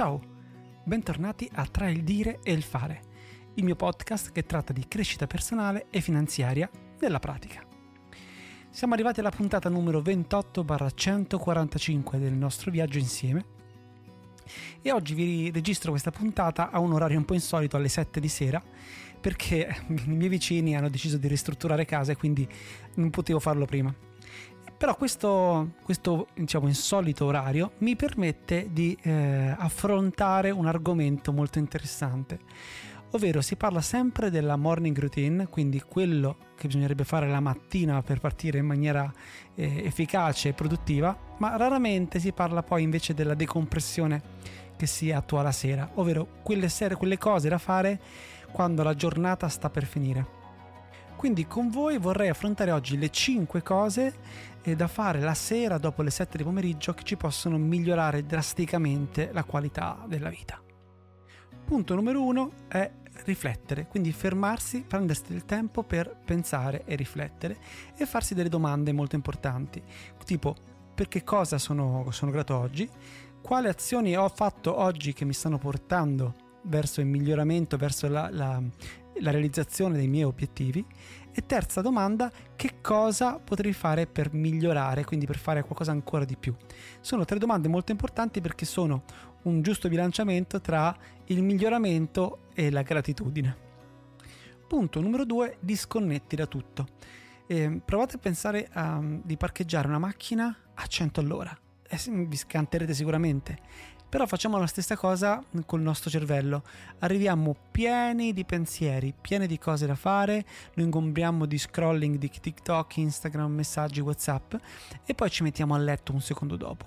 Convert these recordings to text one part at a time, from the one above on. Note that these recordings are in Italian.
Ciao, bentornati a Tra il dire e il fare, il mio podcast che tratta di crescita personale e finanziaria nella pratica. Siamo arrivati alla puntata numero 28/145 del nostro viaggio insieme e oggi vi registro questa puntata a un orario un po' insolito, alle 7 di sera, perché i miei vicini hanno deciso di ristrutturare casa e quindi non potevo farlo prima. Però questo diciamo insolito orario mi permette di affrontare un argomento molto interessante, ovvero si parla sempre della morning routine, quindi quello che bisognerebbe fare la mattina per partire in maniera efficace e produttiva, ma raramente si parla poi invece della decompressione che si attua la sera, ovvero quelle cose da fare quando la giornata sta per finire. Quindi con voi vorrei affrontare oggi le 5 cose da fare la sera dopo le 7 di pomeriggio che ci possono migliorare drasticamente la qualità della vita. Punto numero 1 è riflettere, quindi fermarsi, prendersi del tempo per pensare e riflettere e farsi delle domande molto importanti, tipo: per che cosa sono grato oggi? Quali azioni ho fatto oggi che mi stanno portando verso il miglioramento, verso la realizzazione dei miei obiettivi? E terza domanda: che cosa potrei fare per migliorare, quindi per fare qualcosa ancora di più? Sono tre domande molto importanti perché sono un giusto bilanciamento tra il miglioramento e la gratitudine. Punto numero 2: disconnetti da tutto. Provate a pensare di parcheggiare una macchina a 100 all'ora, vi scanterete sicuramente. Però facciamo la stessa cosa col nostro cervello, arriviamo pieni di pensieri, pieni di cose da fare, lo ingombriamo di scrolling di TikTok, Instagram, messaggi, WhatsApp e poi ci mettiamo a letto un secondo dopo.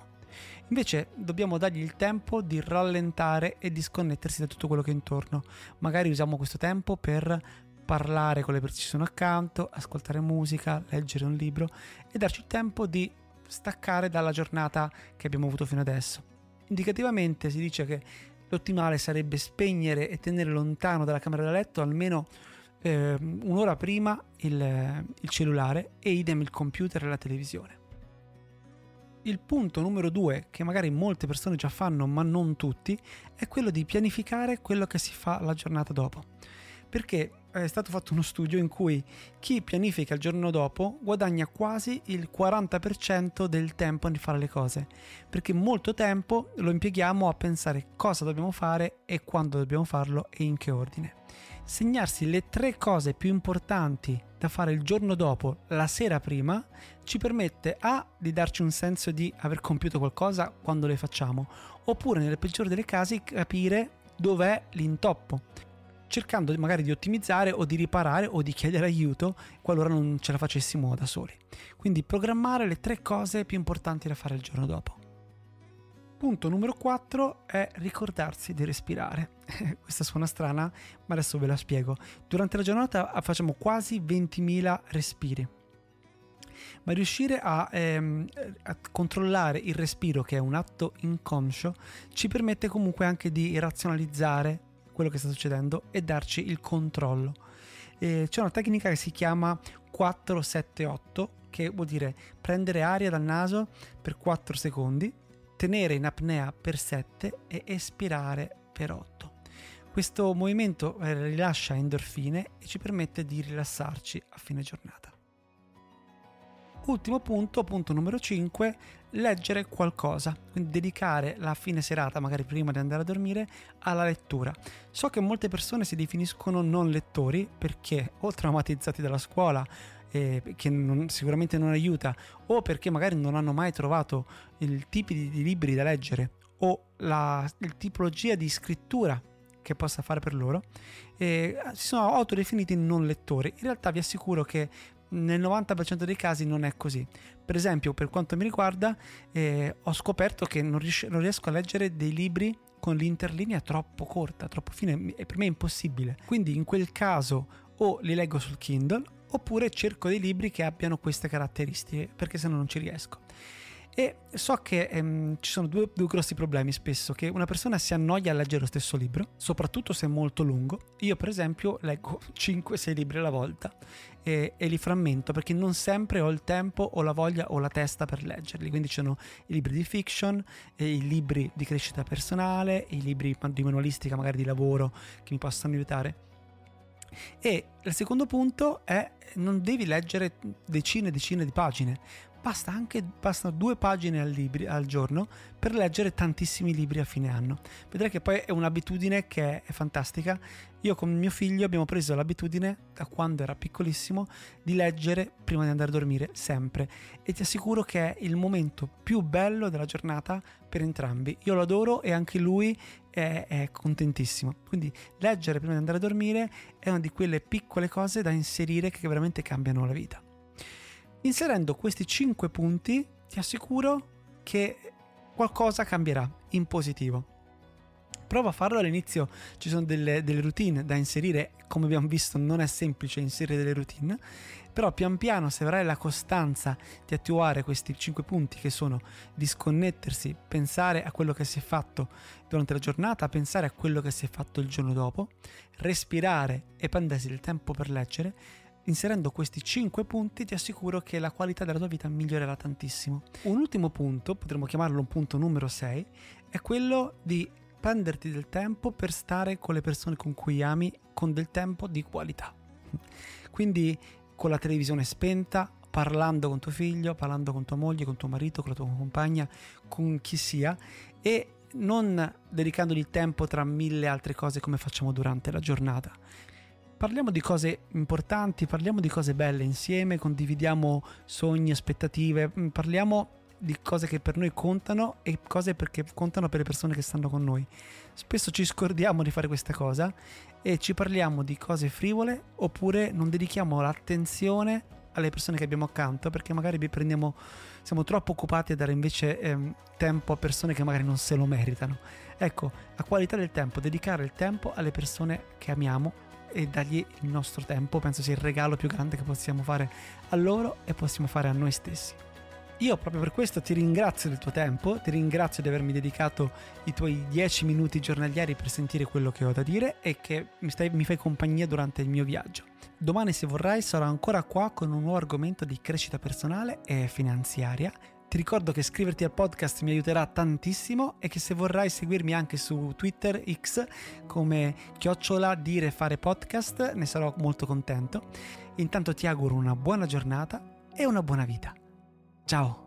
Invece dobbiamo dargli il tempo di rallentare e disconnettersi da tutto quello che è intorno, magari usiamo questo tempo per parlare con le persone che sono accanto, ascoltare musica, leggere un libro e darci il tempo di staccare dalla giornata che abbiamo avuto fino adesso. Indicativamente si dice che l'ottimale sarebbe spegnere e tenere lontano dalla camera da letto almeno un'ora prima il cellulare e idem il computer e la televisione. Il punto numero 2, che magari molte persone già fanno ma non tutti, è quello di pianificare quello che si fa la giornata dopo, perché è stato fatto uno studio in cui chi pianifica il giorno dopo guadagna quasi il 40% del tempo di fare le cose, perché molto tempo lo impieghiamo a pensare cosa dobbiamo fare e quando dobbiamo farlo e in che ordine. Segnarsi le 3 cose più importanti da fare il giorno dopo, la sera prima, ci permette di darci un senso di aver compiuto qualcosa quando le facciamo, oppure nel peggiore delle casi capire dov'è l'intoppo, cercando magari di ottimizzare o di riparare o di chiedere aiuto qualora non ce la facessimo da soli. Quindi programmare le 3 cose più importanti da fare il giorno dopo. Punto numero 4 è ricordarsi di respirare. Questa suona strana, ma adesso ve la spiego. Durante la giornata facciamo quasi 20.000 respiri. Ma riuscire a controllare il respiro, che è un atto inconscio, ci permette comunque anche di razionalizzare quello che sta succedendo e darci il controllo. C'è una tecnica che si chiama 478, che vuol dire prendere aria dal naso per 4 secondi, tenere in apnea per 7 e espirare per 8. Questo movimento rilascia endorfine e ci permette di rilassarci a fine giornata. Ultimo punto, punto numero 5, leggere qualcosa, quindi dedicare la fine serata, magari prima di andare a dormire, alla lettura. So che molte persone si definiscono non lettori perché o traumatizzati dalla scuola, che sicuramente non aiuta, o perché magari non hanno mai trovato il tipo di libri da leggere o la tipologia di scrittura che possa fare per loro, si sono autodefiniti non lettori. In realtà vi assicuro che nel 90% dei casi non è così. Per esempio, per quanto mi riguarda, ho scoperto che non riesco a leggere dei libri con l'interlinea troppo corta, troppo fine, e per me è impossibile. Quindi in quel caso o li leggo sul Kindle oppure cerco dei libri che abbiano queste caratteristiche, perché se no non ci riesco. E so che ci sono due grossi problemi spesso, che una persona si annoia a leggere lo stesso libro, soprattutto se è molto lungo. Io per esempio leggo 5-6 libri alla volta e li frammento perché non sempre ho il tempo o la voglia o la testa per leggerli. Quindi ci sono i libri di fiction, i libri di crescita personale, i libri di manualistica, magari di lavoro, che mi possano aiutare. E il secondo punto è: non devi leggere decine e decine di pagine, bastano 2 pagine al giorno per leggere tantissimi libri a fine anno. Vedrai che poi è un'abitudine che è fantastica. Io con mio figlio abbiamo preso l'abitudine da quando era piccolissimo di leggere prima di andare a dormire sempre, e ti assicuro che è il momento più bello della giornata per entrambi. Io lo adoro e anche lui è contentissimo. Quindi leggere prima di andare a dormire è una di quelle piccole cose da inserire che veramente cambiano la vita. Inserendo questi 5 punti ti assicuro che qualcosa cambierà in positivo. Prova a farlo all'inizio. Ci sono delle routine da inserire, come abbiamo visto non è semplice inserire delle routine, però pian piano, se avrai la costanza di attuare questi 5 punti, che sono disconnettersi, pensare a quello che si è fatto durante la giornata, pensare a quello che si è fatto il giorno dopo, respirare e prendersi il tempo per leggere, inserendo questi 5 punti ti assicuro che la qualità della tua vita migliorerà tantissimo. Un ultimo punto, potremmo chiamarlo un punto numero 6, è quello di prenderti del tempo per stare con le persone con cui ami, con del tempo di qualità. Quindi con la televisione spenta, parlando con tuo figlio, parlando con tua moglie, con tuo marito, con la tua compagna, con chi sia, e non dedicandogli il tempo tra 1000 altre cose come facciamo durante la giornata. Parliamo di cose importanti, parliamo di cose belle insieme, condividiamo sogni, aspettative, parliamo di cose che per noi contano e cose perché contano per le persone che stanno con noi. Spesso ci scordiamo di fare questa cosa e ci parliamo di cose frivole, oppure non dedichiamo l'attenzione alle persone che abbiamo accanto perché magari siamo troppo occupati a dare invece tempo a persone che magari non se lo meritano. Ecco, la qualità del tempo, dedicare il tempo alle persone che amiamo e dargli il nostro tempo, penso sia il regalo più grande che possiamo fare a loro e possiamo fare a noi stessi. Io proprio per questo ti ringrazio del tuo tempo, ti ringrazio di avermi dedicato i tuoi 10 minuti giornalieri per sentire quello che ho da dire e che mi fai compagnia durante il mio viaggio. Domani, se vorrai, sarò ancora qua con un nuovo argomento di crescita personale e finanziaria. Ti ricordo che iscriverti al podcast mi aiuterà tantissimo e che se vorrai seguirmi anche su Twitter X come @dire e fare podcast, ne sarò molto contento. Intanto ti auguro una buona giornata e una buona vita. Ciao!